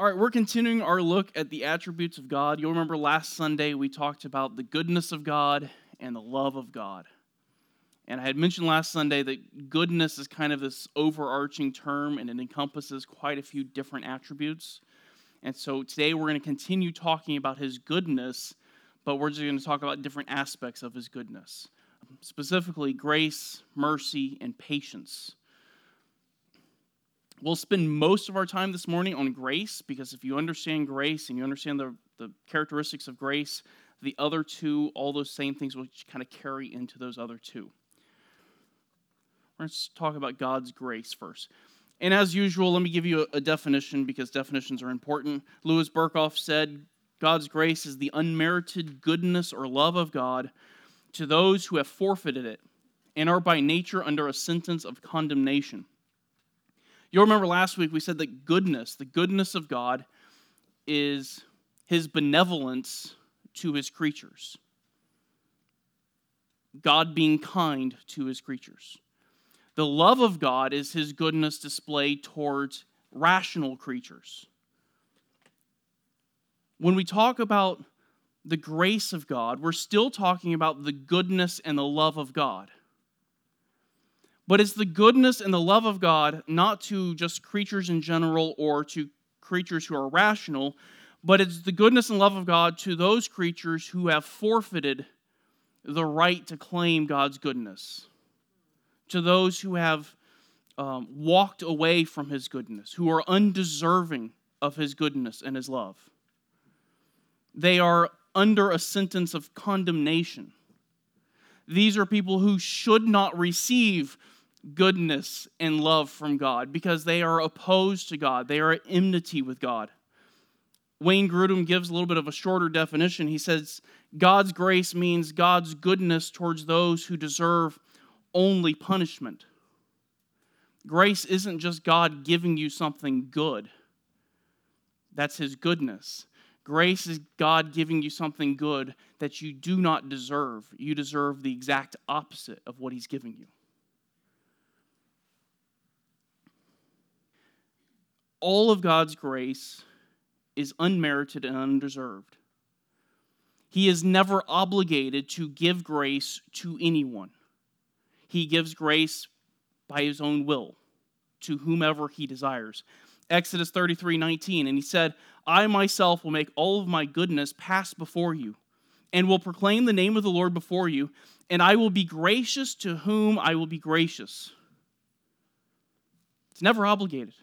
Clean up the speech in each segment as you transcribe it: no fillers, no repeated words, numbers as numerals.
All right, we're continuing our look at the attributes of God. You'll remember last Sunday we talked about the goodness of God and the love of God. And I had mentioned last Sunday that goodness is kind of this overarching term, and it encompasses quite a few different attributes. And so today we're going to continue talking about his goodness, but we're just going to talk about different aspects of his goodness, specifically grace, mercy, and patience. We'll spend most of our time this morning on grace, because if you understand grace and you understand the characteristics of grace, the other two, all those same things will kind of carry into those other two. We're going to talk about God's grace first. And as usual, let me give you a definition, because definitions are important. Louis Berkhof said, God's grace is the unmerited goodness or love of God to those who have forfeited it and are by nature under a sentence of condemnation. You'll remember last week we said that goodness, the goodness of God, is his benevolence to his creatures. God being kind to his creatures. The love of God is his goodness displayed towards rational creatures. When we talk about the grace of God, we're still talking about the goodness and the love of God. But it's the goodness and the love of God, not to just creatures in general or to creatures who are rational, but it's the goodness and love of God to those creatures who have forfeited the right to claim God's goodness. To those who have walked away from his goodness, who are undeserving of his goodness and his love. They are under a sentence of condemnation. These are people who should not receive goodness and love from God because they are opposed to God. They are at enmity with God. Wayne Grudem gives a little bit of a shorter definition. He says, God's grace means God's goodness towards those who deserve only punishment. Grace isn't just God giving you something good. That's his goodness. Grace is God giving you something good that you do not deserve. You deserve the exact opposite of what he's giving you. All of God's grace is unmerited and undeserved. He is never obligated to give grace to anyone. He gives grace by his own will to whomever he desires. Exodus 33:19, and he said, I myself will make all of my goodness pass before you, and will proclaim the name of the Lord before you, and I will be gracious to whom I will be gracious. It's never obligated.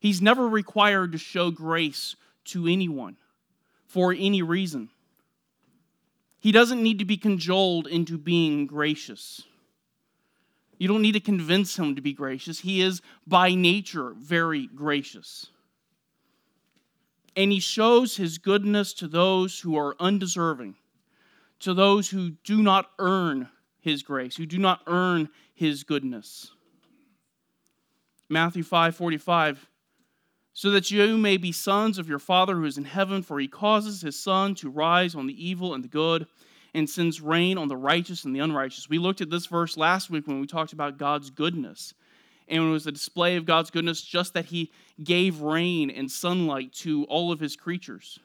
He's never required to show grace to anyone for any reason. He doesn't need to be cajoled into being gracious. You don't need to convince him to be gracious. He is, by nature, very gracious. And he shows his goodness to those who are undeserving, to those who do not earn his grace, who do not earn his goodness. Matthew 5:45, so that you may be sons of your Father who is in heaven, for he causes his sun to rise on the evil and the good, and sends rain on the righteous and the unrighteous. We looked at this verse last week when we talked about God's goodness. And it was a display of God's goodness just that he gave rain and sunlight to all of his creatures.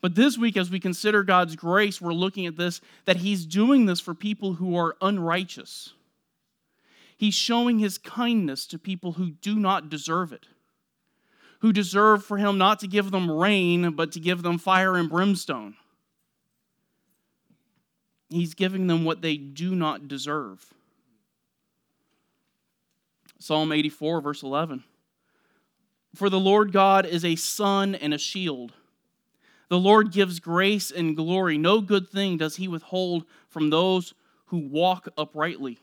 But this week, as we consider God's grace, we're looking at this, that he's doing this for people who are unrighteous. He's showing his kindness to people who do not deserve it, who deserve for him not to give them rain, but to give them fire and brimstone. He's giving them what they do not deserve. Psalm 84, verse 11. For the Lord God is a sun and a shield. The Lord gives grace and glory. No good thing does he withhold from those who walk uprightly.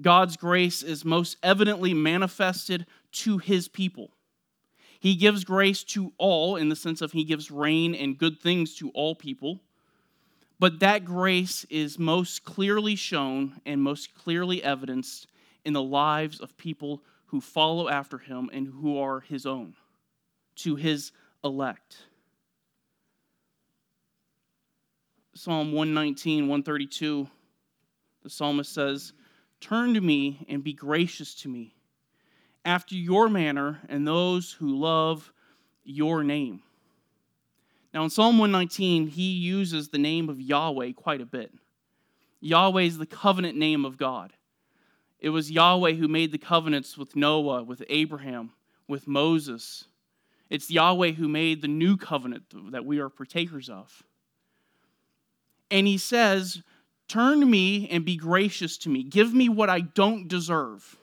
God's grace is most evidently manifested to his people. He gives grace to all, in the sense of he gives rain and good things to all people. But that grace is most clearly shown and most clearly evidenced in the lives of people who follow after him and who are his own, to his elect. Psalm 119, 132, the psalmist says, turn to me and be gracious to me, after your manner and those who love your name. Now, in Psalm 119, he uses the name of Yahweh quite a bit. Yahweh is the covenant name of God. It was Yahweh who made the covenants with Noah, with Abraham, with Moses. It's Yahweh who made the new covenant that we are partakers of. And he says, turn to me and be gracious to me. Give me what I don't deserve.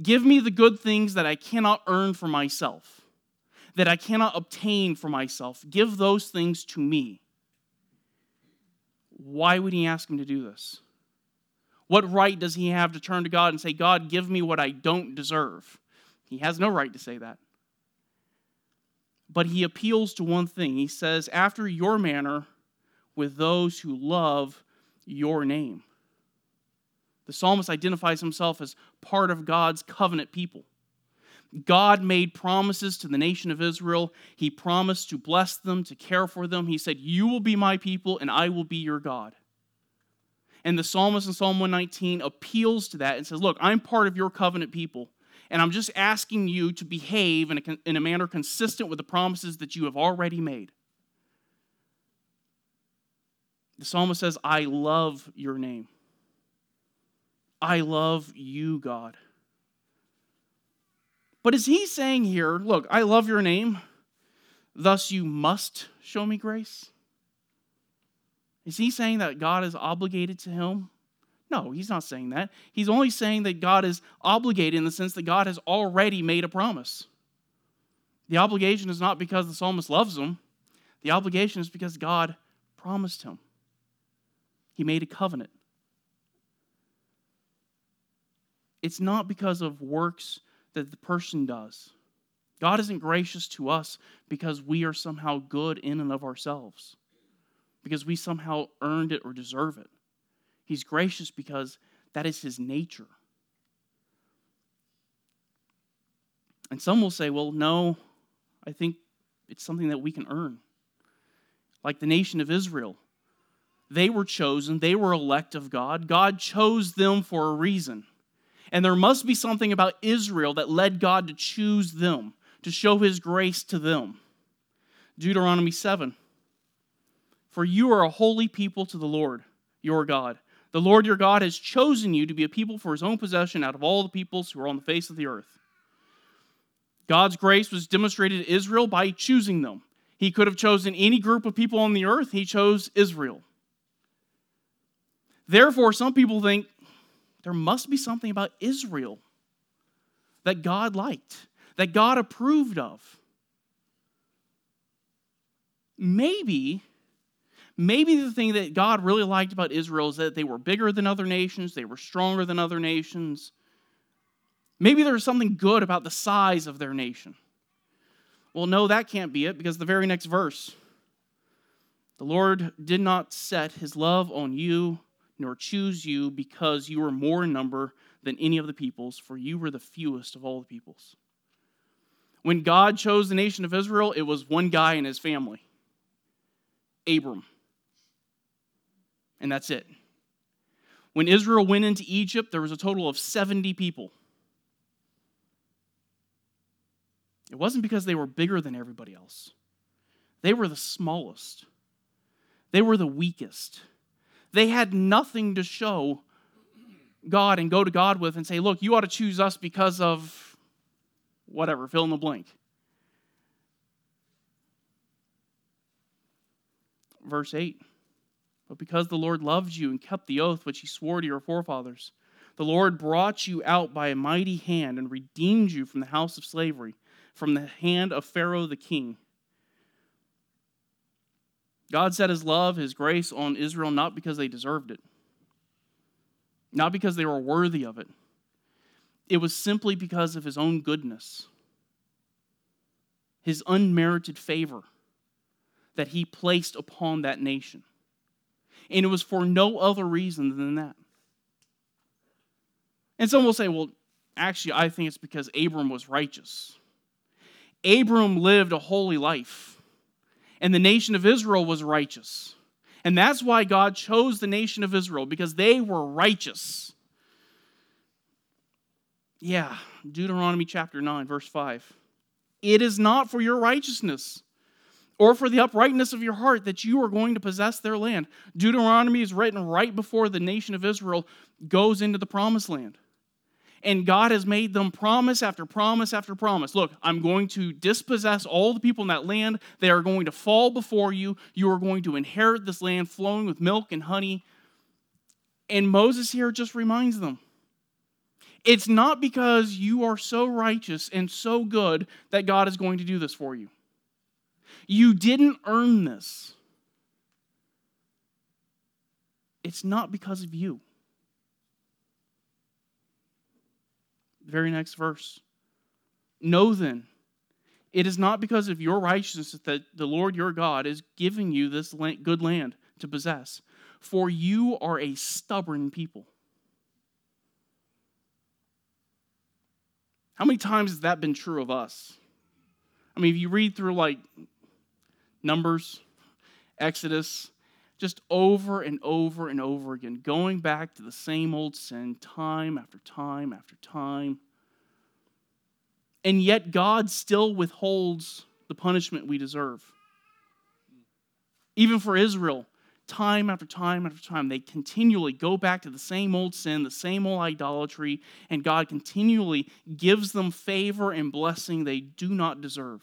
Give me the good things that I cannot earn for myself, that I cannot obtain for myself. Give those things to me. Why would he ask him to do this? What right does he have to turn to God and say, God, give me what I don't deserve? He has no right to say that. But he appeals to one thing. He says, after your manner, with those who love your name. The psalmist identifies himself as part of God's covenant people. God made promises to the nation of Israel. He promised to bless them, to care for them. He said, you will be my people and I will be your God. And the psalmist in Psalm 119 appeals to that and says, look, I'm part of your covenant people, and I'm just asking you to behave in a manner consistent with the promises that you have already made. The psalmist says, I love your name. I love you, God. But is he saying here, look, I love your name, thus you must show me grace? Is he saying that God is obligated to him? No, he's not saying that. He's only saying that God is obligated in the sense that God has already made a promise. The obligation is not because the psalmist loves him. The obligation is because God promised him. He made a covenant. It's not because of works that the person does. God isn't gracious to us because we are somehow good in and of ourselves, because we somehow earned it or deserve it. He's gracious because that is his nature. And some will say, well, no, I think it's something that we can earn. Like the nation of Israel, they were chosen, they were elect of God. God chose them for a reason. And there must be something about Israel that led God to choose them, to show his grace to them. Deuteronomy 7. For you are a holy people to the Lord, your God. The Lord your God has chosen you to be a people for his own possession out of all the peoples who are on the face of the earth. God's grace was demonstrated to Israel by choosing them. He could have chosen any group of people on the earth. He chose Israel. Therefore, some people think, there must be something about Israel that God liked, that God approved of. Maybe the thing that God really liked about Israel is that they were bigger than other nations, they were stronger than other nations. Maybe there was something good about the size of their nation. Well, no, that can't be it, because the very next verse, the Lord did not set his love on you, nor choose you because you were more in number than any of the peoples, for you were the fewest of all the peoples. When God chose the nation of Israel, it was one guy and his family, Abram. And that's it. When Israel went into Egypt, there was a total of 70 people. It wasn't because they were bigger than everybody else. They were the smallest. They were the weakest. They had nothing to show God and go to God with and say, look, you ought to choose us because of whatever, fill in the blank. Verse 8, but because the Lord loved you and kept the oath which he swore to your forefathers, the Lord brought you out by a mighty hand and redeemed you from the house of slavery, from the hand of Pharaoh the king. God set his love, his grace on Israel not because they deserved it, not because they were worthy of it. It was simply because of his own goodness, his unmerited favor that he placed upon that nation. And it was for no other reason than that. And some will say, well, actually, I think it's because Abram was righteous. Abram lived a holy life. And the nation of Israel was righteous. And that's why God chose the nation of Israel, because they were righteous. Yeah, Deuteronomy chapter 9, verse 5. It is not for your righteousness or for the uprightness of your heart that you are going to possess their land. Deuteronomy is written right before the nation of Israel goes into the promised land. And God has made them promise after promise after promise. Look, I'm going to dispossess all the people in that land. They are going to fall before you. You are going to inherit this land flowing with milk and honey. And Moses here just reminds them, it's not because you are so righteous and so good that God is going to do this for you. You didn't earn this. It's not because of you. The very next verse. Know then, it is not because of your righteousness that the Lord your God is giving you this good land to possess, for you are a stubborn people. How many times has that been true of us? I mean, if you read through like Numbers, Exodus, just over and over and over again, going back to the same old sin time after time after time. And yet God still withholds the punishment we deserve. Even for Israel, time after time after time, they continually go back to the same old sin, the same old idolatry, and God continually gives them favor and blessing they do not deserve.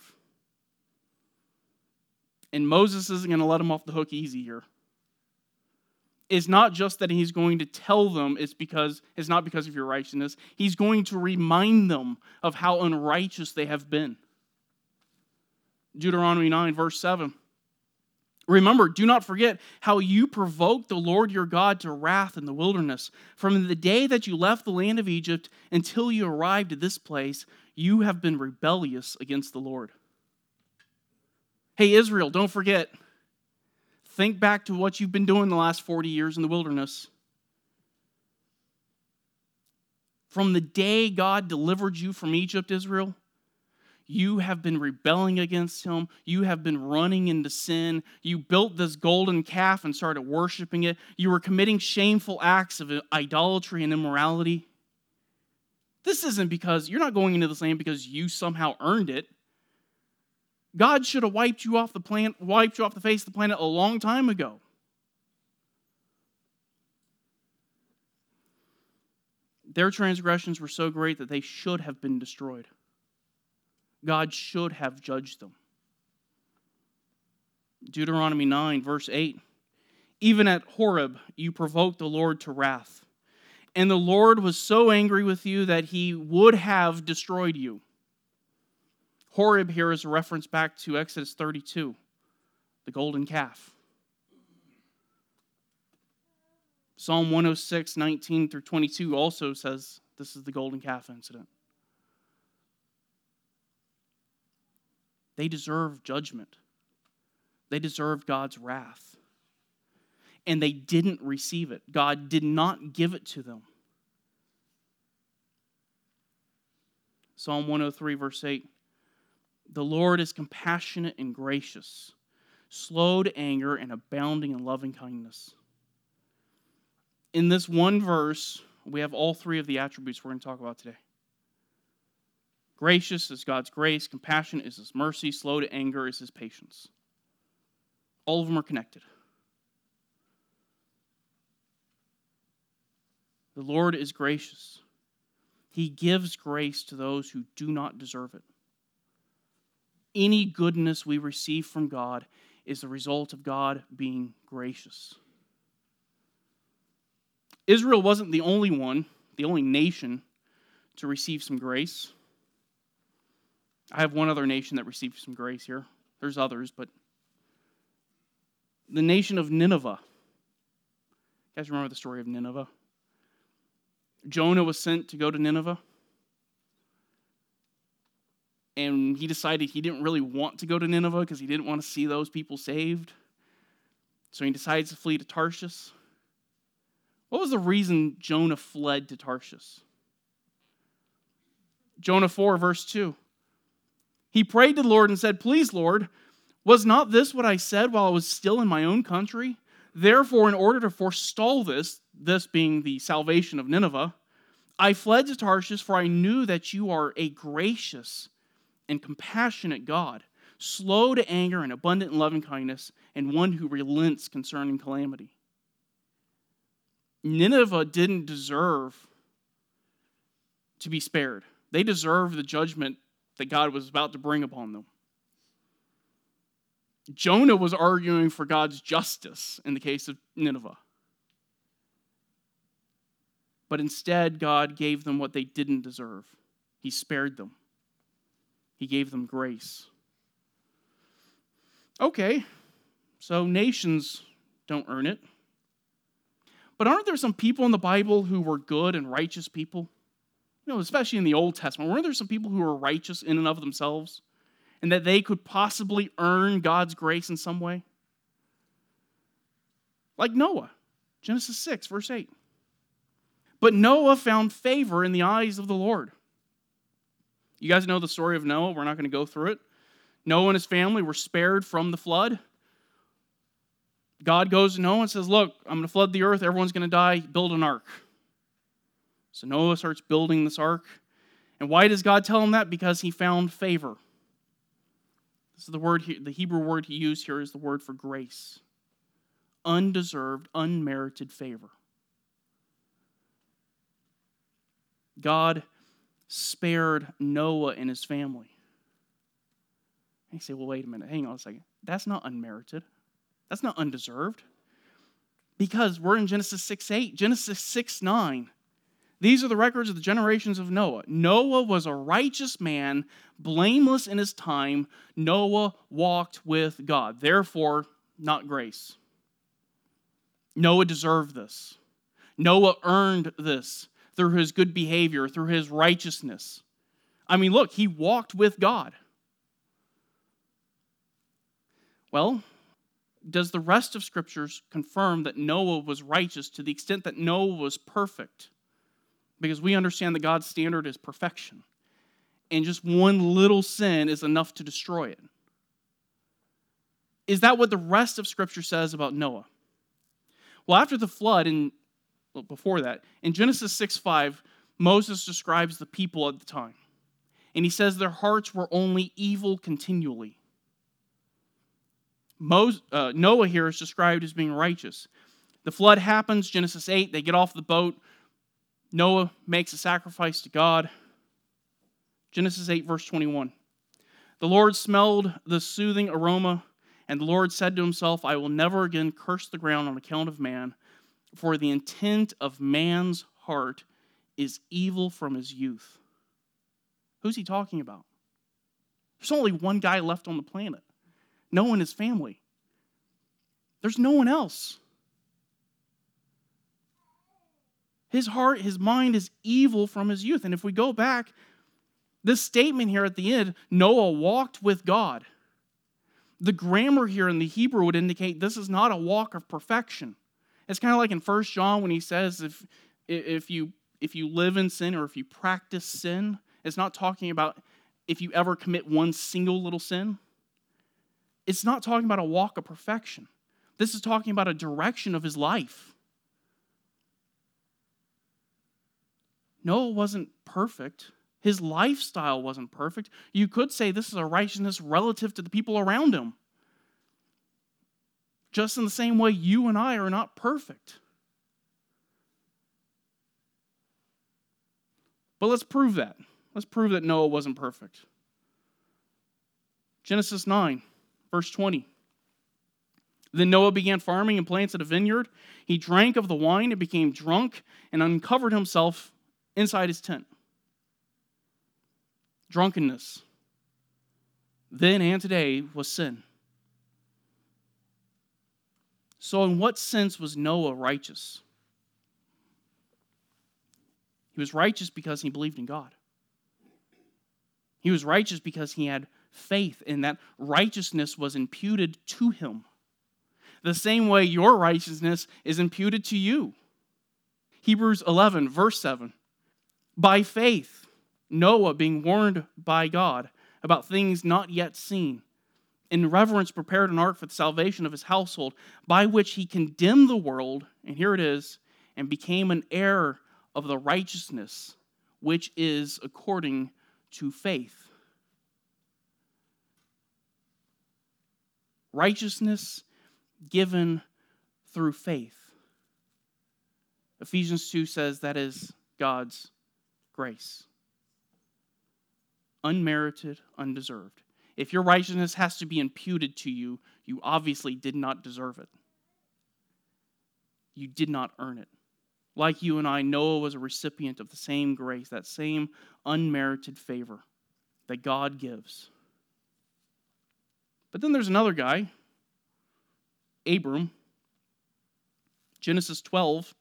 And Moses isn't going to let them off the hook easy here. It's not just that he's going to tell them it's not because of your righteousness. He's going to remind them of how unrighteous they have been. Deuteronomy 9, verse 7. Remember, do not forget how you provoked the Lord your God to wrath in the wilderness. From the day that you left the land of Egypt until you arrived at this place, you have been rebellious against the Lord. Hey, Israel, don't forget. Think back to what you've been doing the last 40 years in the wilderness. From the day God delivered you from Egypt, Israel, you have been rebelling against him. You have been running into sin. You built this golden calf and started worshiping it. You were committing shameful acts of idolatry and immorality. This isn't because you're not going into this land because you somehow earned it. God should have wiped you off the face of the planet a long time ago. Their transgressions were so great that they should have been destroyed. God should have judged them. Deuteronomy 9, verse 8. Even at Horeb, you provoked the Lord to wrath. And the Lord was so angry with you that he would have destroyed you. Horeb here is a reference back to Exodus 32, the golden calf. Psalm 106, 19 through 22 also says this is the golden calf incident. They deserve judgment. They deserve God's wrath. And they didn't receive it. God did not give it to them. Psalm 103, verse 8. The Lord is compassionate and gracious, slow to anger and abounding in loving kindness. In this one verse, we have all three of the attributes we're going to talk about today. Gracious is God's grace, compassionate is his mercy, slow to anger is his patience. All of them are connected. The Lord is gracious. He gives grace to those who do not deserve it. Any goodness we receive from God is the result of God being gracious. Israel wasn't the only nation to receive some grace. I have one other nation that received some grace here. There's others, but the nation of Nineveh. You guys remember the story of Nineveh? Jonah was sent to go to Nineveh. And he decided he didn't really want to go to Nineveh because he didn't want to see those people saved. So he decides to flee to Tarshish. What was the reason Jonah fled to Tarshish? Jonah 4, verse 2. He prayed to the Lord and said, "Please, Lord, was not this what I said while I was still in my own country? Therefore, in order to forestall this being the salvation of Nineveh, I fled to Tarshish, for I knew that you are a gracious and compassionate God, slow to anger and abundant in loving kindness, and one who relents concerning calamity. Nineveh didn't deserve to be spared. They deserved the judgment that God was about to bring upon them. Jonah was arguing for God's justice in the case of Nineveh. But instead, God gave them what they didn't deserve. He spared them. He gave them grace. Okay, so nations don't earn it. But aren't there some people in the Bible who were good and righteous people? You know, especially in the Old Testament, weren't there some people who were righteous in and of themselves and that they could possibly earn God's grace in some way? Like Noah, Genesis 6, verse 8. But Noah found favor in the eyes of the Lord. You guys know the story of Noah. We're not going to go through it. Noah and his family were spared from the flood. God goes to Noah and says, look, I'm going to flood the earth. Everyone's going to die. Build an ark. So Noah starts building this ark. And why does God tell him that? Because he found favor. This is the word here. The Hebrew word he used here is the word for grace. Undeserved, unmerited favor. God spared Noah and his family. And you say, well, wait a minute. Hang on a second. That's not unmerited. That's not undeserved. Because we're in Genesis 6:8, Genesis 6:9. These are the records of the generations of Noah. Noah was a righteous man, blameless in his time. Noah walked with God. Therefore, not grace. Noah deserved this. Noah earned this through his good behavior, through his righteousness. I mean, look, he walked with God. Well, does the rest of Scriptures confirm that Noah was righteous to the extent that Noah was perfect? Because we understand that God's standard is perfection. And just one little sin is enough to destroy it. Is that what the rest of Scripture says about Noah? Well, after the flood, before that, in Genesis 6:5, Moses describes the people at the time. And he says their hearts were only evil continually. Noah here is described as being righteous. The flood happens, Genesis 8, they get off the boat. Noah makes a sacrifice to God. Genesis 8, verse 21. The Lord smelled the soothing aroma, and the Lord said to himself, I will never again curse the ground on account of man, for the intent of man's heart is evil from his youth. Who's he talking about? There's only one guy left on the planet. Noah and his family. There's no one else. His heart, his mind is evil from his youth. And if we go back, this statement here at the end, Noah walked with God. The grammar here in the Hebrew would indicate this is not a walk of perfection. It's kind of like in 1 John when he says if you live in sin or if you practice sin, it's not talking about if you ever commit one single little sin. It's not talking about a walk of perfection. This is talking about a direction of his life. Noah wasn't perfect. His lifestyle wasn't perfect. You could say this is a righteousness relative to the people around him. Just in the same way you and I are not perfect. But let's prove that. Let's prove that Noah wasn't perfect. Genesis 9. Verse 20. Then Noah began farming and planted a vineyard. He drank of the wine and became drunk and uncovered himself inside his tent. Drunkenness. Then and today was sin. So in what sense was Noah righteous? He was righteous because he believed in God. He was righteous because he had faith, in that righteousness was imputed to him. The same way your righteousness is imputed to you. Hebrews 11, verse 7. By faith, Noah, being warned by God about things not yet seen, in reverence prepared an ark for the salvation of his household, by which he condemned the world, and here it is, and became an heir of the righteousness which is according to faith. Righteousness given through faith. Ephesians 2 says that is God's grace. Unmerited, undeserved. If your righteousness has to be imputed to you, you obviously did not deserve it. You did not earn it. Like you and I, Noah was a recipient of the same grace, that same unmerited favor that God gives. But then there's another guy, Abram. Genesis 12,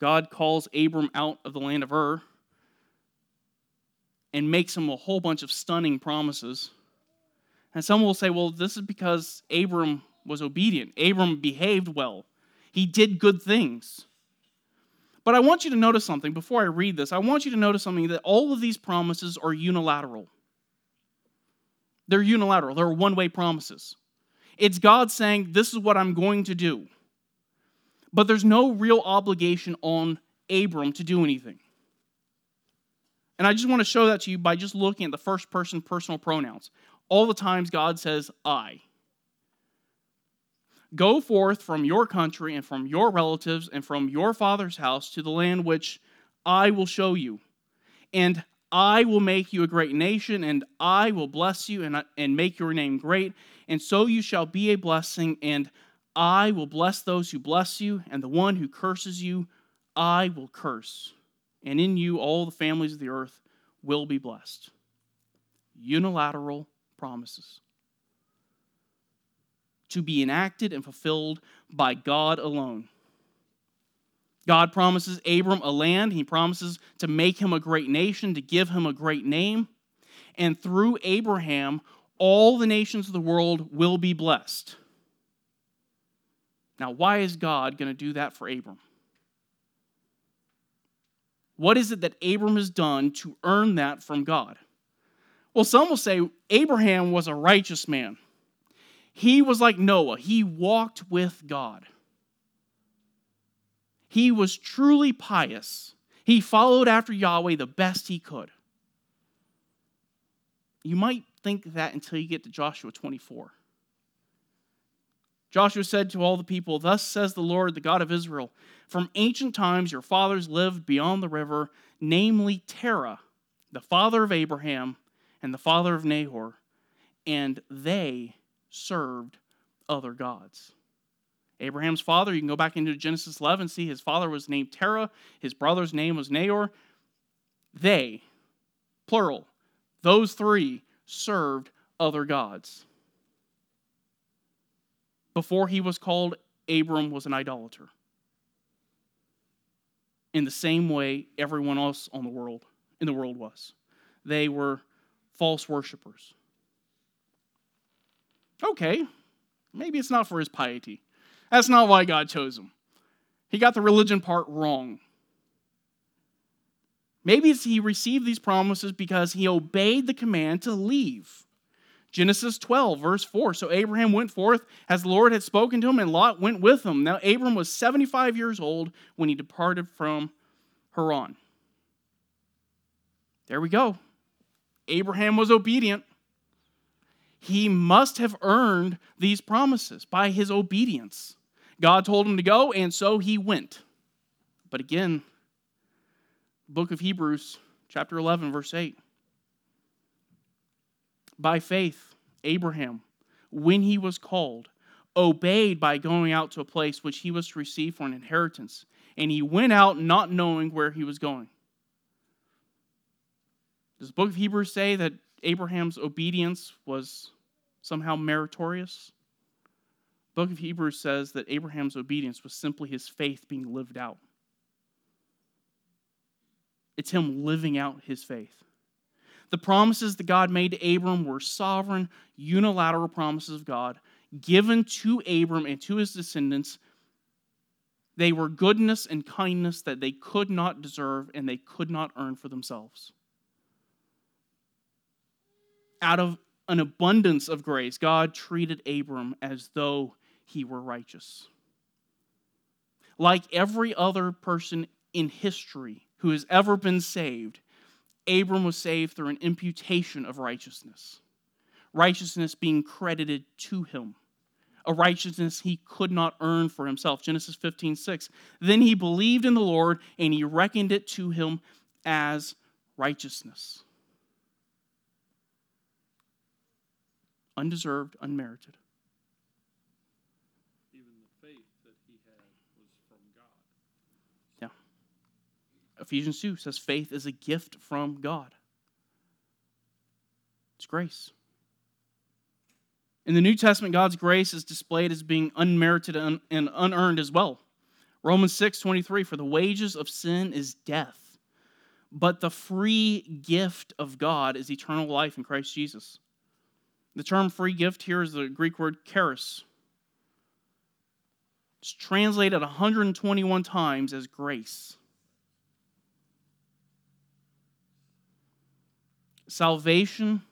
God calls Abram out of the land of Ur and makes him a whole bunch of stunning promises. And some will say, well, this is because Abram was obedient. Abram behaved well. He did good things. But I want you to notice something before I read this. I want you to notice something, that all of these promises are unilateral. They're unilateral. They're one-way promises. It's God saying, this is what I'm going to do. But there's no real obligation on Abram to do anything. And I just want to show that to you by just looking at the first-person personal pronouns. All the times God says, I. Go forth from your country and from your relatives and from your father's house to the land which I will show you. And I will make you a great nation, and I will bless you and make your name great. And so you shall be a blessing, and I will bless those who bless you, and the one who curses you, I will curse. And in you all the families of the earth will be blessed. Unilateral promises. To be enacted and fulfilled by God alone. God promises Abram a land. He promises to make him a great nation, to give him a great name. And through Abraham, all the nations of the world will be blessed. Now, why is God going to do that for Abram? What is it that Abram has done to earn that from God? Well, some will say Abraham was a righteous man. He was like Noah. He walked with God. He was truly pious. He followed after Yahweh the best he could. You might think that until you get to Joshua 24. Joshua said to all the people, "Thus says the Lord, the God of Israel, from ancient times your fathers lived beyond the river, namely Terah, the father of Abraham and the father of Nahor, and they served other gods." Abraham's father, you can go back into Genesis 11, see his father was named Terah, his brother's name was Nahor. They, plural, those three served other gods. Before he was called, Abram was an idolater. In the same way everyone else in the world was. They were false worshipers. Okay, maybe it's not for his piety. That's not why God chose him. He got the religion part wrong. Maybe he received these promises because he obeyed the command to leave. Genesis 12, verse 4, so Abraham went forth as the Lord had spoken to him, and Lot went with him. Now Abram was 75 years old when he departed from Haran. There we go. Abraham was obedient. He must have earned these promises by his obedience. God told him to go, and so he went. But again, book of Hebrews, chapter 11, verse 8. By faith, Abraham, when he was called, obeyed by going out to a place which he was to receive for an inheritance. And he went out not knowing where he was going. Does the book of Hebrews say that Abraham's obedience was somehow meritorious? The book of Hebrews says that Abraham's obedience was simply his faith being lived out. It's him living out his faith. The promises that God made to Abram were sovereign, unilateral promises of God given to Abram and to his descendants. They were goodness and kindness that they could not deserve and they could not earn for themselves. Out of an abundance of grace, God treated Abram as though he were righteous. Like every other person in history, who has ever been saved, Abram was saved through an imputation of righteousness. Righteousness being credited to him. A righteousness he could not earn for himself. Genesis 15:6. Then he believed in the Lord, and he reckoned it to him as righteousness. Undeserved, unmerited. Even the faith that he had was from God. Yeah. Ephesians 2 says faith is a gift from God. It's grace. In the New Testament, God's grace is displayed as being unmerited and unearned as well. Romans 6:23, for the wages of sin is death, but the free gift of God is eternal life in Christ Jesus. The term free gift here is the Greek word charis. It's translated 121 times as grace. Salvation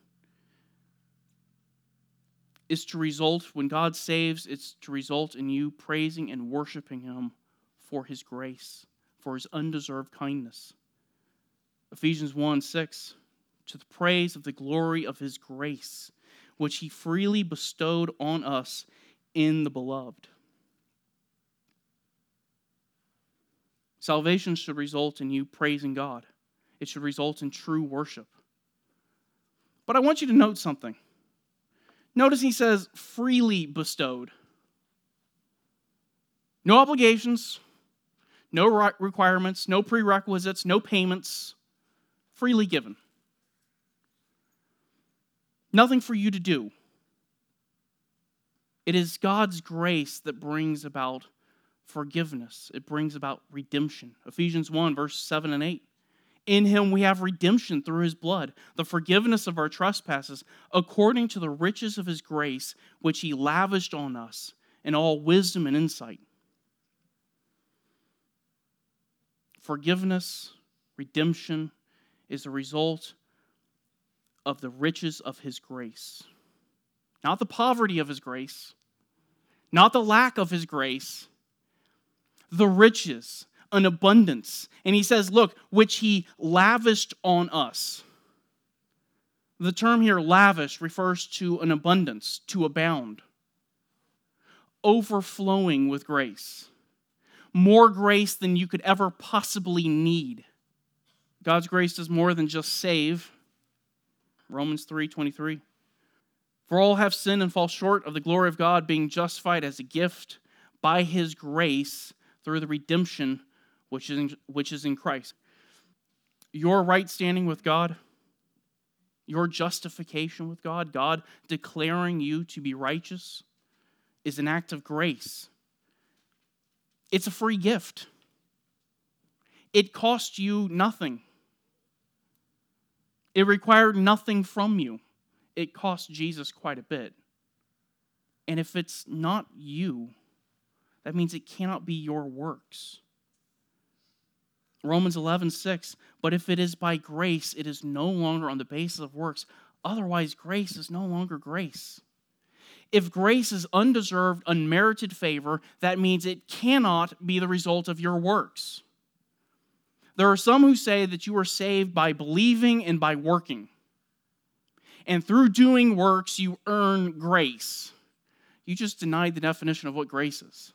is to result, when God saves, it's to result in you praising and worshiping him for his grace, for his undeserved kindness. Ephesians 1:6, to the praise of the glory of his grace, which he freely bestowed on us in the beloved. Salvation should result in you praising God. It should result in true worship. But I want you to note something. Notice he says, freely bestowed. No obligations, no requirements, no prerequisites, no payments. Freely given. Nothing for you to do. It is God's grace that brings about forgiveness. It brings about redemption. Ephesians 1, verse 7 and 8. In him we have redemption through his blood, the forgiveness of our trespasses, according to the riches of his grace, which he lavished on us in all wisdom and insight. Forgiveness, redemption, is a result of the riches of his grace. Not the poverty of his grace, not the lack of his grace, the riches, an abundance. And he says, look, which he lavished on us. The term here, lavish, refers to an abundance, to abound. Overflowing with grace. More grace than you could ever possibly need. God's grace does more than just save. Romans 3:23. For all have sinned and fall short of the glory of God, being justified as a gift by his grace through the redemption which is in Christ. Your right standing with God, your justification with God, God declaring you to be righteous, is an act of grace. It's a free gift. It cost you nothing. It required nothing from you. It cost Jesus quite a bit. And if it's not you, that means it cannot be your works. Romans 11:6, but if it is by grace, it is no longer on the basis of works. Otherwise, grace is no longer grace. If grace is undeserved, unmerited favor, that means it cannot be the result of your works. There are some who say that you are saved by believing and by working. And through doing works, you earn grace. You just denied the definition of what grace is.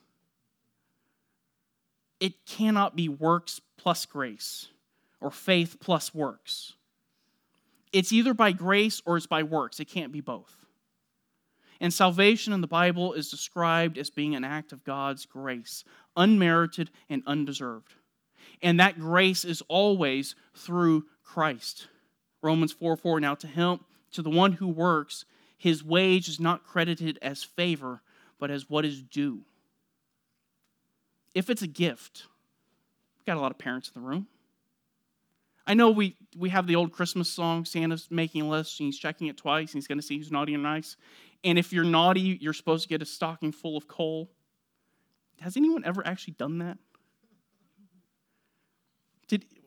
It cannot be works plus grace or faith plus works. It's either by grace or it's by works. It can't be both. And salvation in the Bible is described as being an act of God's grace, unmerited and undeserved. And that grace is always through Christ. Romans 4:4, now to him, to the one who works, his wage is not credited as favor, but as what is due. If it's a gift, we've got a lot of parents in the room. I know we have the old Christmas song, Santa's making a list, and he's checking it twice, and he's going to see who's naughty and nice. And if you're naughty, you're supposed to get a stocking full of coal. Has anyone ever actually done that?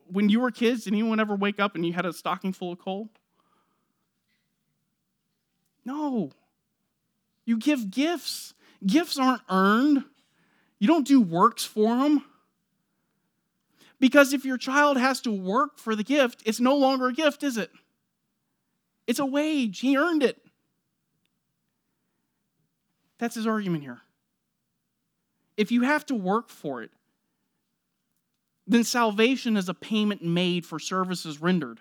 When you were kids, did anyone ever wake up and you had a stocking full of coal? No. You give gifts. Gifts aren't earned. You don't do works for them. Because if your child has to work for the gift, it's no longer a gift, is it? It's a wage. He earned it. That's his argument here. If you have to work for it, then salvation is a payment made for services rendered.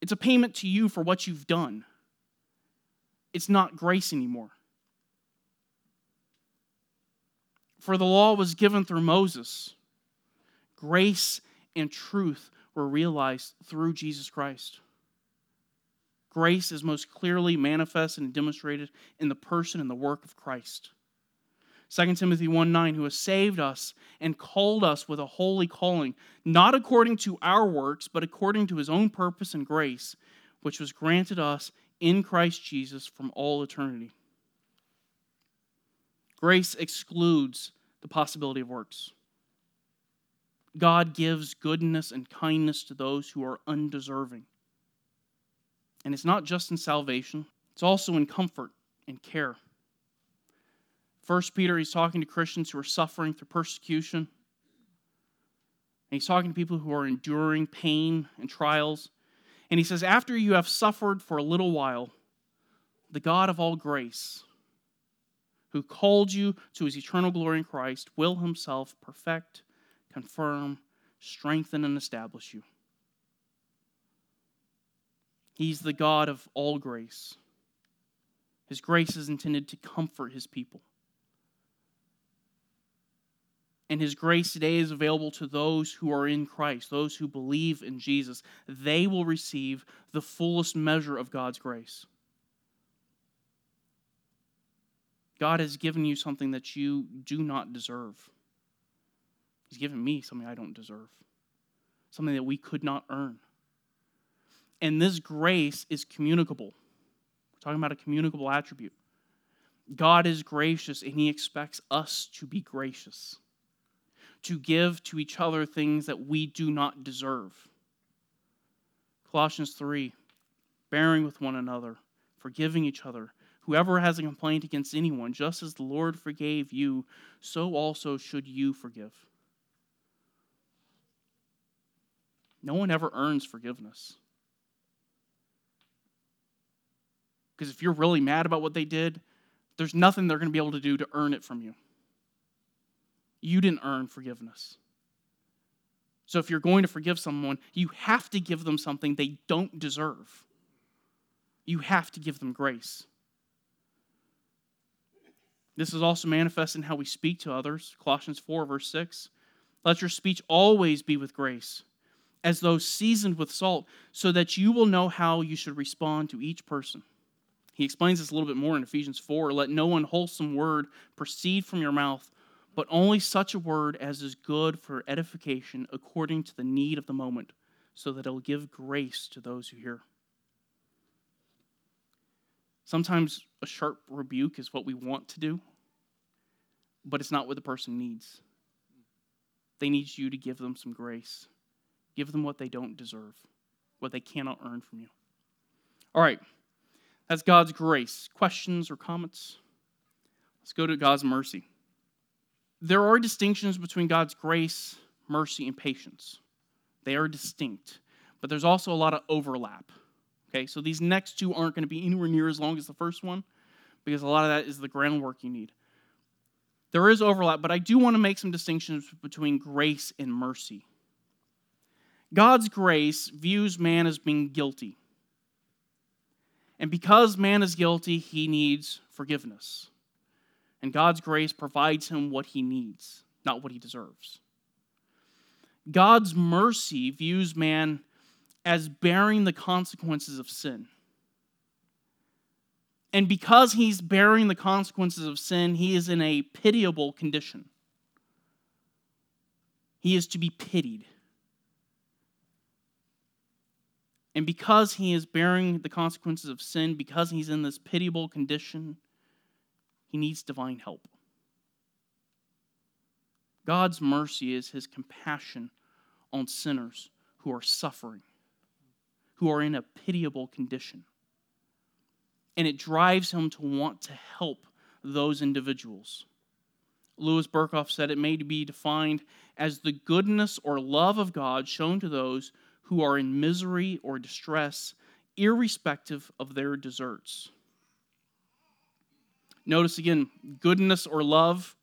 It's a payment to you for what you've done. It's not grace anymore. For the law was given through Moses. Grace and truth were realized through Jesus Christ. Grace is most clearly manifested and demonstrated in the person and the work of Christ. 2 Timothy 1:9, who has saved us and called us with a holy calling, not according to our works, but according to his own purpose and grace, which was granted us in Christ Jesus from all eternity. Grace excludes the possibility of works. God gives goodness and kindness to those who are undeserving. And it's not just in salvation, it's also in comfort and care. 1 Peter, he's talking to Christians who are suffering through persecution. And he's talking to people who are enduring pain and trials. And he says, after you have suffered for a little while, the God of all grace, who called you to his eternal glory in Christ, will himself perfect, confirm, strengthen, and establish you. He's the God of all grace. His grace is intended to comfort his people. And his grace today is available to those who are in Christ, those who believe in Jesus. They will receive the fullest measure of God's grace. God has given you something that you do not deserve. He's given me something I don't deserve, something that we could not earn. And this grace is communicable. Talking about a communicable attribute. God is gracious, and he expects us to be gracious, to give to each other things that we do not deserve. Colossians 3, bearing with one another, forgiving each other. Whoever has a complaint against anyone, just as the Lord forgave you, so also should you forgive. No one ever earns forgiveness. Because if you're really mad about what they did, there's nothing they're going to be able to do to earn it from you. You didn't earn forgiveness. So if you're going to forgive someone, you have to give them something they don't deserve. You have to give them grace. This is also manifest in how we speak to others. Colossians 4, verse 6. Let your speech always be with grace, as though seasoned with salt, so that you will know how you should respond to each person. He explains this a little bit more in Ephesians 4. Let no unwholesome word proceed from your mouth, but only such a word as is good for edification according to the need of the moment, so that it will give grace to those who hear. Sometimes a sharp rebuke is what we want to do, but it's not what the person needs. They need you to give them some grace. Give them what they don't deserve, what they cannot earn from you. All right. That's God's grace. Questions or comments? Let's go to God's mercy. There are distinctions between God's grace, mercy, and patience. They are distinct, but there's also a lot of overlap. Okay, so these next two aren't going to be anywhere near as long as the first one because a lot of that is the groundwork you need. There is overlap, but I do want to make some distinctions between grace and mercy. God's grace views man as being guilty. And because man is guilty, he needs forgiveness. And God's grace provides him what he needs, not what he deserves. God's mercy views man as bearing the consequences of sin. And because he's bearing the consequences of sin, he is in a pitiable condition. He is to be pitied. And because he is bearing the consequences of sin, because he's in this pitiable condition, he needs divine help. God's mercy is his compassion on sinners who are suffering, who are in a pitiable condition. And it drives him to want to help those individuals. Louis Berkhof said it may be defined as the goodness or love of God shown to those who are in misery or distress, irrespective of their deserts. Notice again, goodness or love,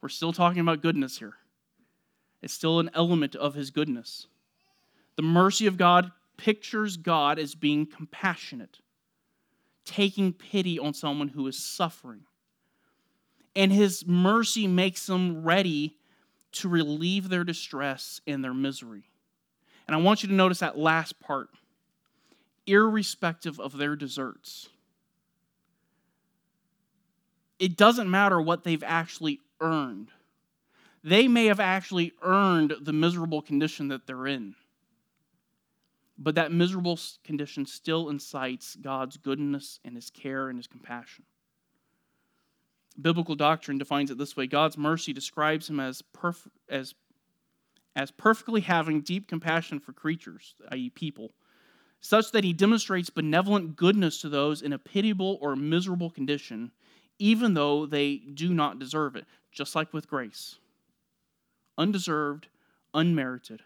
we're still talking about goodness here. It's still an element of his goodness. The mercy of God pictures God as being compassionate, taking pity on someone who is suffering. And his mercy makes them ready to relieve their distress and their misery. And I want you to notice that last part, irrespective of their deserts. It doesn't matter what they've actually earned. They may have actually earned the miserable condition that they're in. But that miserable condition still incites God's goodness and his care and his compassion. Biblical doctrine defines it this way. God's mercy describes him as perfectly having deep compassion for creatures, i.e. people, such that he demonstrates benevolent goodness to those in a pitiable or miserable condition, even though they do not deserve it, just like with grace. Undeserved, unmerited.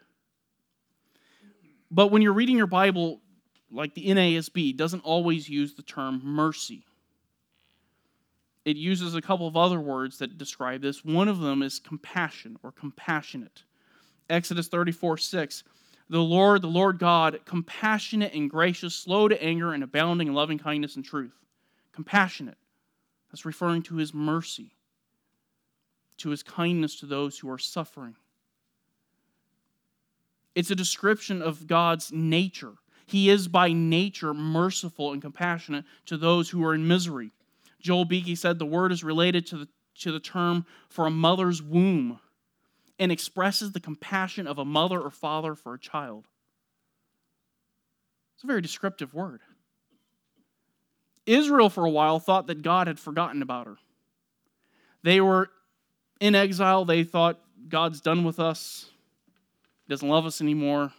But when you're reading your Bible, like the NASB, doesn't always use the term mercy. It uses a couple of other words that describe this. One of them is compassion or compassionate. Exodus 34:6, the Lord God, compassionate and gracious, slow to anger and abounding in loving kindness and truth. Compassionate. That's referring to his mercy, to his kindness to those who are suffering. It's a description of God's nature. He is by nature merciful and compassionate to those who are in misery. Joel Beeke said the word is related to the term for a mother's womb and expresses the compassion of a mother or father for a child. It's a very descriptive word. Israel, for a while, thought that God had forgotten about her. They were in exile. They thought, God's done with us. He doesn't love us anymore.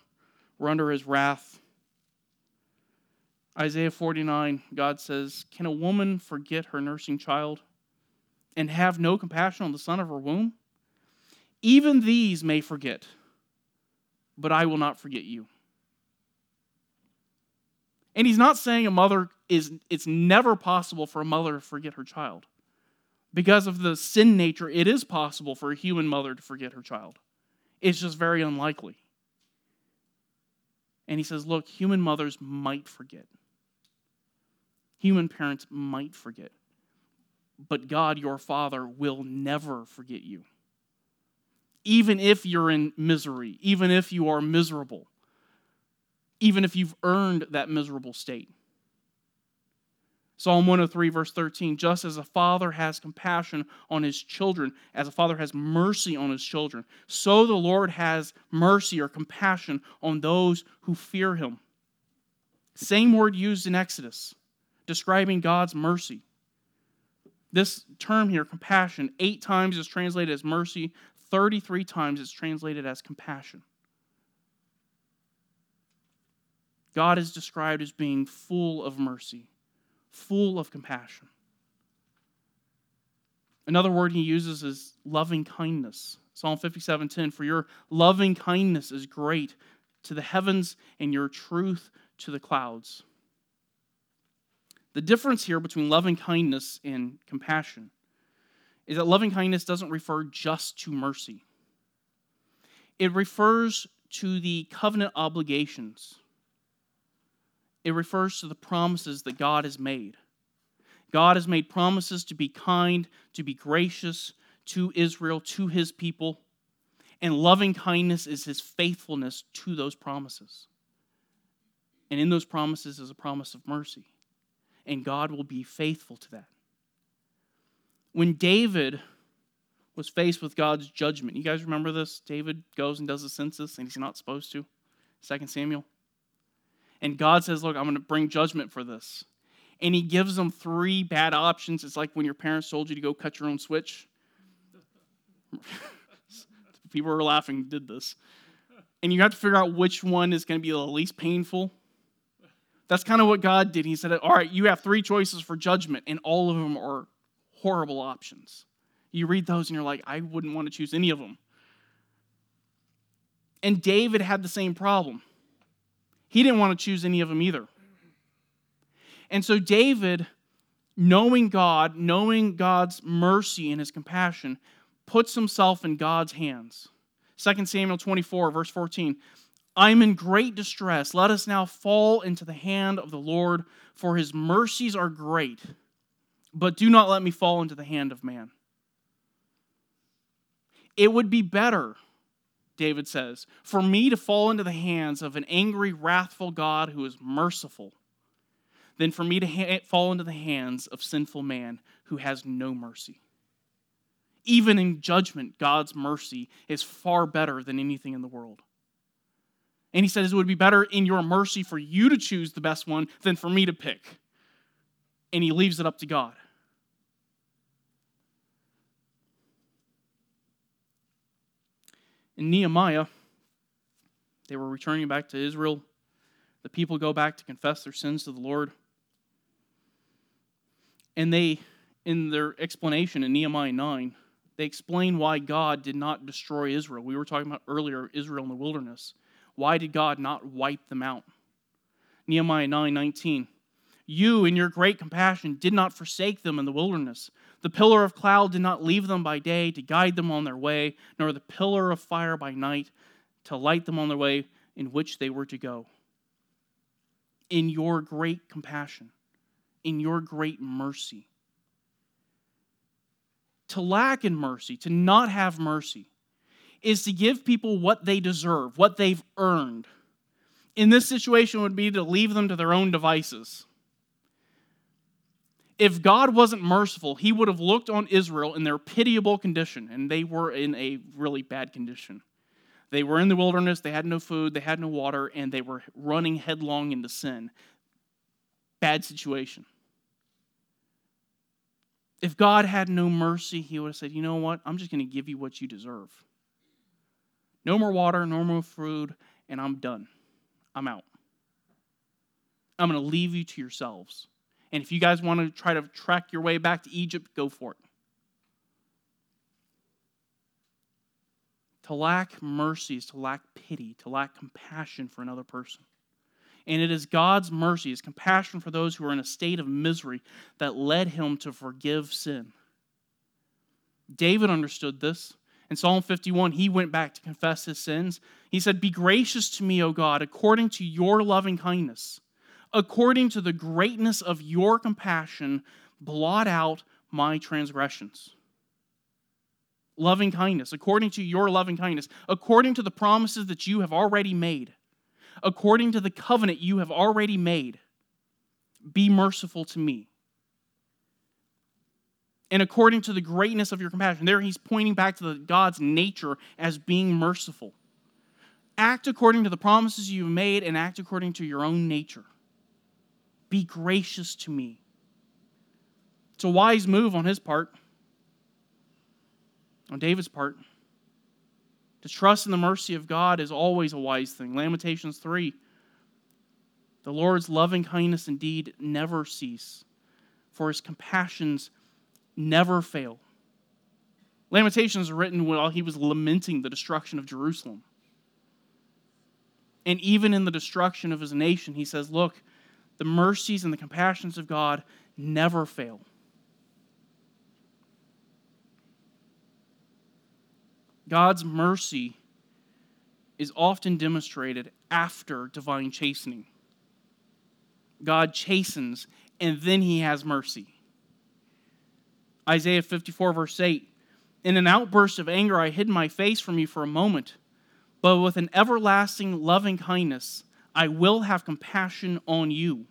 We're under his wrath. Isaiah 49, God says, can a woman forget her nursing child and have no compassion on the son of her womb? Even these may forget, but I will not forget you. And he's not saying it's never possible for a mother to forget her child. Because of the sin nature, it is possible for a human mother to forget her child. It's just very unlikely. And he says, look, human mothers might forget. Human parents might forget. But God, your Father, will never forget you. Even if you're in misery, even if you are miserable, even if you've earned that miserable state. Psalm 103, verse 13, just as a father has compassion on his children, as a father has mercy on his children, so the Lord has mercy or compassion on those who fear him. Same word used in Exodus, describing God's mercy. This term here, compassion, 8 times is translated as mercy, 33 times it's translated as compassion. God is described as being full of mercy, full of compassion. Another word he uses is loving kindness. Psalm 57:10, for your loving kindness is great to the heavens and your truth to the clouds. The difference here between loving kindness and compassion is that loving kindness doesn't refer just to mercy. It refers to the covenant obligations. It refers to the promises that God has made. God has made promises to be kind, to be gracious to Israel, to his people, and loving kindness is his faithfulness to those promises. And in those promises is a promise of mercy, and God will be faithful to that. When David was faced with God's judgment, you guys remember this? David goes and does a census, and he's not supposed to, 2 Samuel. And God says, look, I'm going to bring judgment for this. And he gives them 3 bad options. It's like when your parents told you to go cut your own switch. People were laughing, did this. And you have to figure out which one is going to be the least painful. That's kind of what God did. He said, all right, you have 3 choices for judgment, and all of them are horrible options. You read those and you're like, I wouldn't want to choose any of them. And David had the same problem. He didn't want to choose any of them either. And so David, knowing God, knowing God's mercy and his compassion, puts himself in God's hands. 2 Samuel 24, verse 14. I am in great distress. Let us now fall into the hand of the Lord, for his mercies are great. But do not let me fall into the hand of man. It would be better, David says, for me to fall into the hands of an angry, wrathful God who is merciful than for me to fall into the hands of sinful man who has no mercy. Even in judgment, God's mercy is far better than anything in the world. And he says it would be better in your mercy for you to choose the best one than for me to pick. And he leaves it up to God. In Nehemiah, they were returning back to Israel. The people go back to confess their sins to the Lord. And they, in their explanation in Nehemiah 9, they explain why God did not destroy Israel. We were talking about earlier Israel in the wilderness. Why did God not wipe them out? Nehemiah 9:19. You, in your great compassion, did not forsake them in the wilderness. The pillar of cloud did not leave them by day to guide them on their way, nor the pillar of fire by night to light them on their way in which they were to go. In your great compassion, in your great mercy. To lack in mercy, to not have mercy, is to give people what they deserve, what they've earned. In this situation, it would be to leave them to their own devices. If God wasn't merciful, he would have looked on Israel in their pitiable condition, and they were in a really bad condition. They were in the wilderness, they had no food, they had no water, and they were running headlong into sin. Bad situation. If God had no mercy, he would have said, you know what, I'm just going to give you what you deserve. No more water, no more food, and I'm done. I'm out. I'm going to leave you to yourselves. And if you guys want to try to track your way back to Egypt, go for it. To lack mercy is to lack pity, to lack compassion for another person. And it is God's mercy, his compassion for those who are in a state of misery that led him to forgive sin. David understood this. In Psalm 51, he went back to confess his sins. He said, be gracious to me, O God, according to your loving kindness. According to the greatness of your compassion, blot out my transgressions. Loving kindness, according to your loving kindness, according to the promises that you have already made, according to the covenant you have already made, be merciful to me. And according to the greatness of your compassion. There he's pointing back to God's nature as being merciful. Act according to the promises you've made and act according to your own nature. Be gracious to me. It's a wise move on his part, on David's part. To trust in the mercy of God is always a wise thing. Lamentations 3, the Lord's loving kindness indeed never cease, for his compassions never fail. Lamentations are written while he was lamenting the destruction of Jerusalem. And even in the destruction of his nation, he says, look, the mercies and the compassions of God never fail. God's mercy is often demonstrated after divine chastening. God chastens, and then he has mercy. Isaiah 54, verse 8, in an outburst of anger, I hid my face from you for a moment, but with an everlasting loving kindness, I will have compassion on you.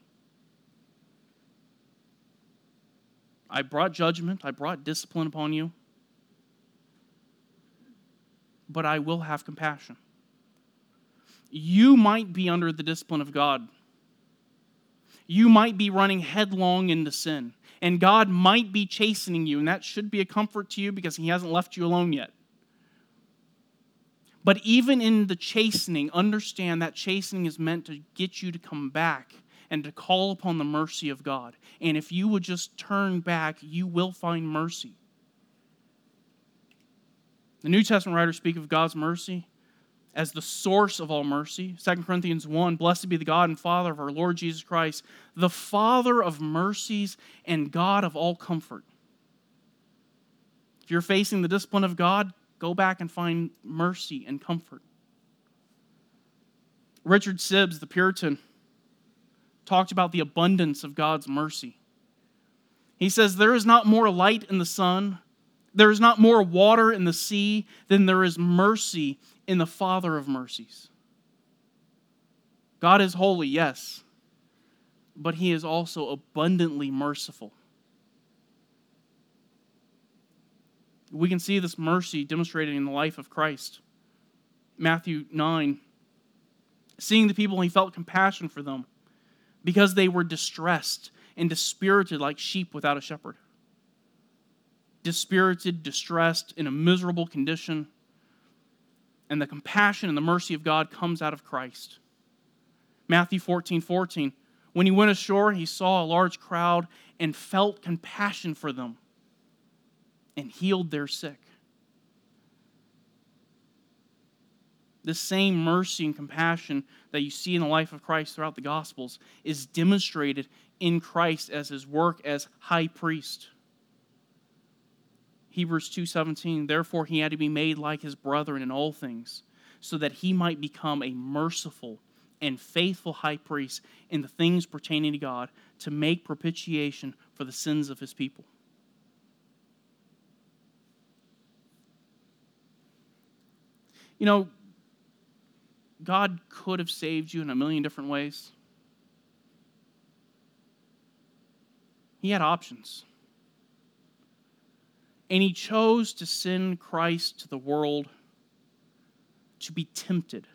I brought judgment, I brought discipline upon you, but I will have compassion. You might be under the discipline of God. You might be running headlong into sin. And God might be chastening you, and that should be a comfort to you because he hasn't left you alone yet. But even in the chastening, understand that chastening is meant to get you to come back and to call upon the mercy of God. And if you would just turn back, you will find mercy. The New Testament writers speak of God's mercy as the source of all mercy. 2 Corinthians 1, blessed be the God and Father of our Lord Jesus Christ, the Father of mercies and God of all comfort. If you're facing the discipline of God, go back and find mercy and comfort. Richard Sibbes, the Puritan, talked about the abundance of God's mercy. He says, there is not more light in the sun, there is not more water in the sea than there is mercy in the Father of mercies. God is holy, yes, but he is also abundantly merciful. We can see this mercy demonstrated in the life of Christ. Matthew 9, seeing the people, he felt compassion for them because they were distressed and dispirited like sheep without a shepherd. Dispirited, distressed, in a miserable condition. And the compassion and the mercy of God comes out of Christ. Matthew 14:14, when he went ashore, he saw a large crowd and felt compassion for them and healed their sick. The same mercy and compassion that you see in the life of Christ throughout the Gospels is demonstrated in Christ as his work as high priest. Hebrews 2:17, therefore he had to be made like his brethren in all things, so that he might become a merciful and faithful high priest in the things pertaining to God, to make propitiation for the sins of his people. You know, God could have saved you in a million different ways. He had options. And he chose to send Christ to the world to be tempted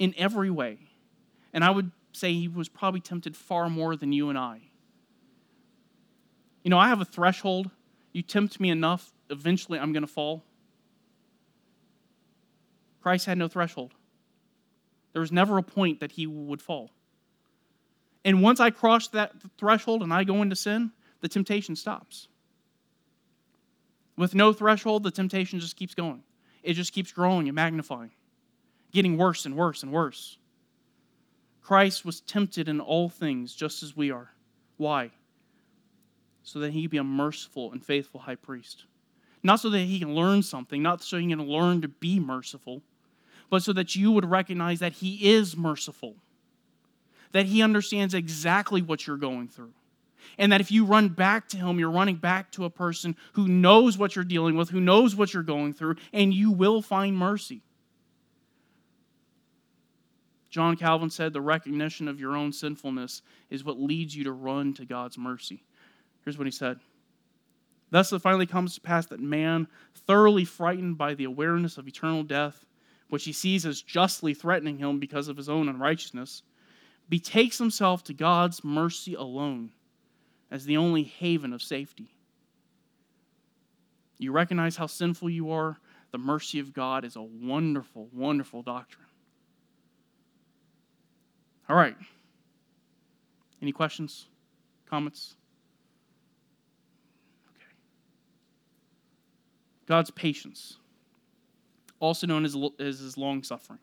in every way. And I would say he was probably tempted far more than you and I. You know, I have a threshold. You tempt me enough, eventually I'm going to fall. Christ had no threshold. There was never a point that he would fall. And once I cross that threshold and I go into sin, the temptation stops. With no threshold, the temptation just keeps going. It just keeps growing and magnifying, getting worse and worse and worse. Christ was tempted in all things, just as we are. Why? So that he could be a merciful and faithful high priest. Not so that he can learn something, not so he can learn to be merciful, but so that you would recognize that he is merciful, that he understands exactly what you're going through. And that if you run back to him, you're running back to a person who knows what you're dealing with, who knows what you're going through, and you will find mercy. John Calvin said, the recognition of your own sinfulness is what leads you to run to God's mercy. Here's what he said. Thus it finally comes to pass that man, thoroughly frightened by the awareness of eternal death, which he sees as justly threatening him because of his own unrighteousness, betakes himself to God's mercy alone, as the only haven of safety. You recognize how sinful you are. The mercy of God is a wonderful, wonderful doctrine. All right. Any questions? Comments? Okay. God's patience, also known as his long-suffering.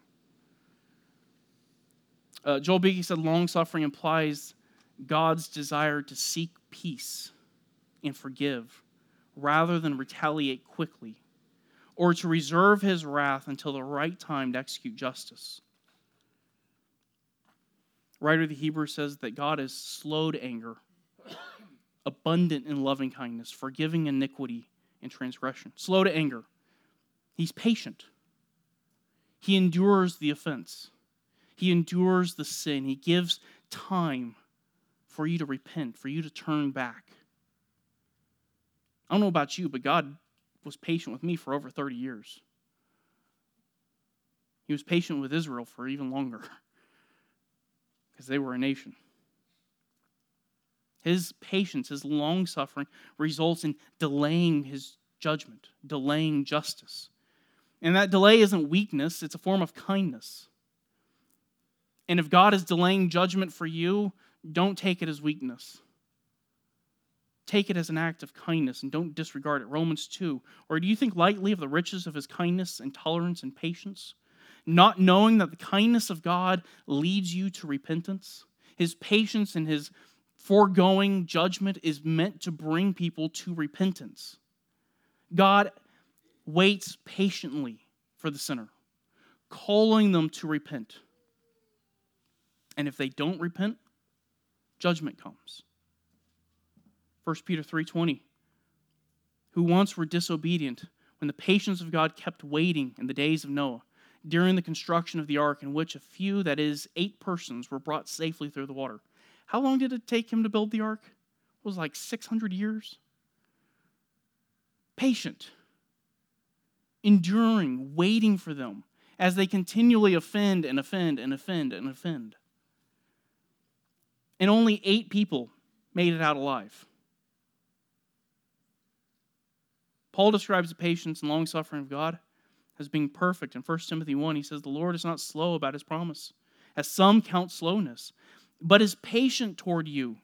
Joel Beeke said long-suffering implies God's desire to seek peace and forgive rather than retaliate quickly, or to reserve his wrath until the right time to execute justice. Writer of the Hebrews says that God is slow to anger, abundant in loving kindness, forgiving iniquity and transgression. Slow to anger. He's patient. He endures the offense. He endures the sin. He gives time for you to repent, for you to turn back. I don't know about you, but God was patient with me for over 30 years. He was patient with Israel for even longer because they were a nation. His patience, his long-suffering, results in delaying his judgment, delaying justice. And that delay isn't weakness, it's a form of kindness. And if God is delaying judgment for you, don't take it as weakness. take it as an act of kindness and don't disregard it. Romans 2. Or do you think lightly of the riches of his kindness and tolerance and patience, not knowing that the kindness of God leads you to repentance? His patience and his foregoing judgment is meant to bring people to repentance. God waits patiently for the sinner, calling them to repent. And if they don't repent, judgment comes. 1 Peter 3:20, who once were disobedient when the patience of God kept waiting in the days of Noah, during the construction of the ark, in which a few, that is, 8 persons, were brought safely through the water. How long did it take him to build the ark? It was like 600 years. Patient, enduring, waiting for them as they continually offend and offend and offend and offend. And only 8 people made it out alive. Paul describes the patience and long-suffering of God as being perfect. In 1 Timothy 1, he says, the Lord is not slow about his promise, as some count slowness, but is patient toward you,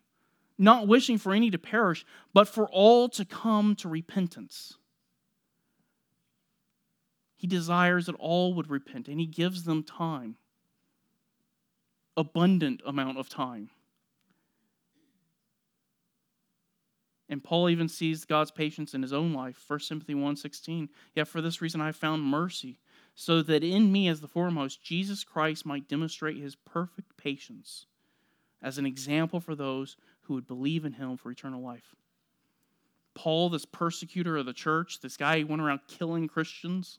not wishing for any to perish, but for all to come to repentance. He desires that all would repent, and he gives them time, abundant amount of time. And Paul even sees God's patience in his own life. 1 Timothy 1:16. Yet for this reason I found mercy, so that in me as the foremost, Jesus Christ might demonstrate his perfect patience as an example for those who would believe in him for eternal life. Paul, this persecutor of the church, this guy who went around killing Christians,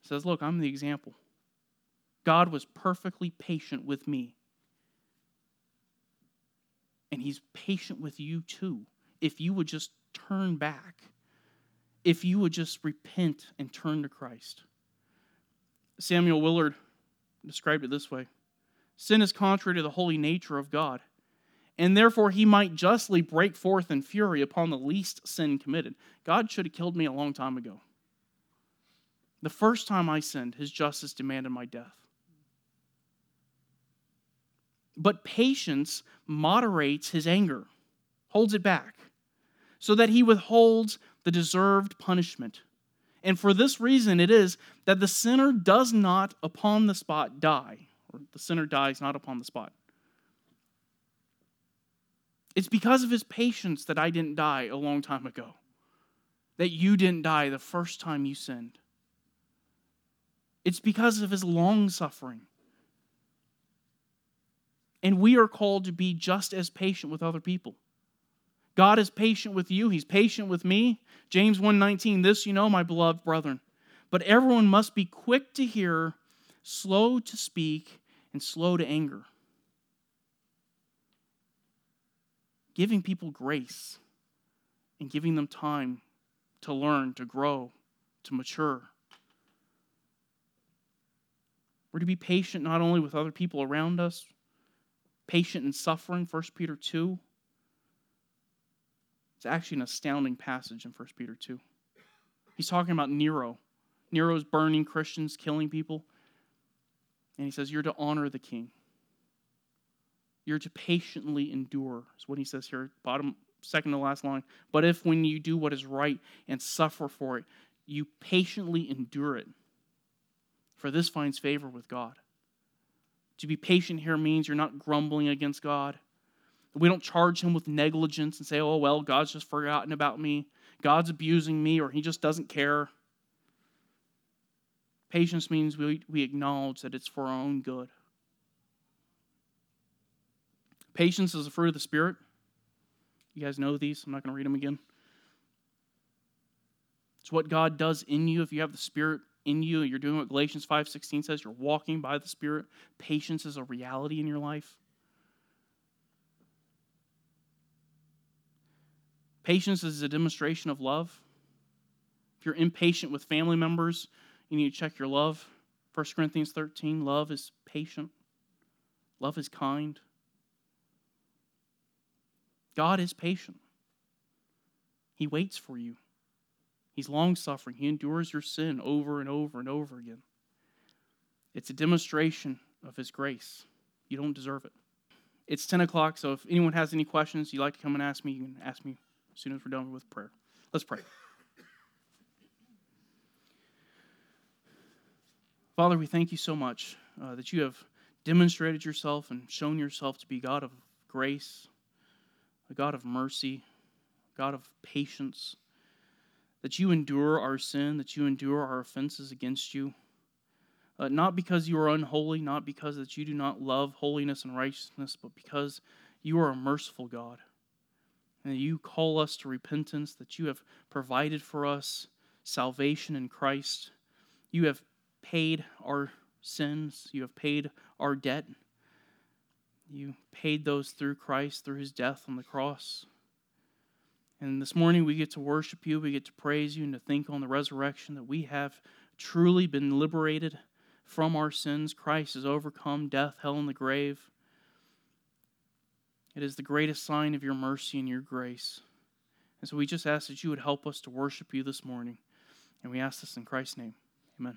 says, look, I'm the example. God was perfectly patient with me. And he's patient with you too. If you would just turn back. If you would just repent and turn to Christ. Samuel Willard described it this way. Sin is contrary to the holy nature of God, and therefore he might justly break forth in fury upon the least sin committed. God should have killed me a long time ago. The first time I sinned, his justice demanded my death. But patience moderates his anger, holds it back, so that he withholds the deserved punishment. And for this reason it is that the sinner does not upon the spot die. Or the sinner dies not upon the spot. It's because of his patience that I didn't die a long time ago, that you didn't die the first time you sinned. It's because of his long suffering. And we are called to be just as patient with other people. God is patient with you. He's patient with me. James 1:19, this you know, my beloved brethren. But everyone must be quick to hear, slow to speak, and slow to anger. Giving people grace and giving them time to learn, to grow, to mature. We're to be patient not only with other people around us, patient in suffering, 1 Peter 2. It's actually an astounding passage in 1 Peter 2. He's talking about Nero. Nero's burning Christians, killing people. And he says, you're to honor the king. You're to patiently endure, is what he says here, bottom, second to last line. But if when you do what is right and suffer for it, you patiently endure it, for this finds favor with God. To be patient here means you're not grumbling against God. We don't charge him with negligence and say, oh, well, God's just forgotten about me. God's abusing me, or he just doesn't care. Patience means we acknowledge that it's for our own good. Patience is a fruit of the Spirit. You guys know these. I'm not going to read them again. It's what God does in you. If you have the Spirit in you, you're doing what Galatians 5:16 says. You're walking by the Spirit. Patience is a reality in your life. Patience is a demonstration of love. If you're impatient with family members, you need to check your love. 1 Corinthians 13, love is patient. Love is kind. God is patient. He waits for you. He's long-suffering. He endures your sin over and over and over again. It's a demonstration of his grace. You don't deserve it. It's 10 o'clock, so if anyone has any questions you'd like to come and ask me, you can ask me as soon as we're done with prayer. Let's pray. Father, we thank you so much that you have demonstrated yourself and shown yourself to be God of grace, a God of mercy, a God of patience, that you endure our sin, that you endure our offenses against you, not because you are unholy, not because that you do not love holiness and righteousness, but because you are a merciful God, and that you call us to repentance, that you have provided for us salvation in Christ. You have paid our sins. You have paid our debt. You paid those through Christ, through his death on the cross. And this morning we get to worship you, we get to praise you, and to think on the resurrection that we have truly been liberated from our sins. Christ has overcome death, hell, and the grave. It is the greatest sign of your mercy and your grace. And so we just ask that you would help us to worship you this morning. And we ask this in Christ's name. Amen.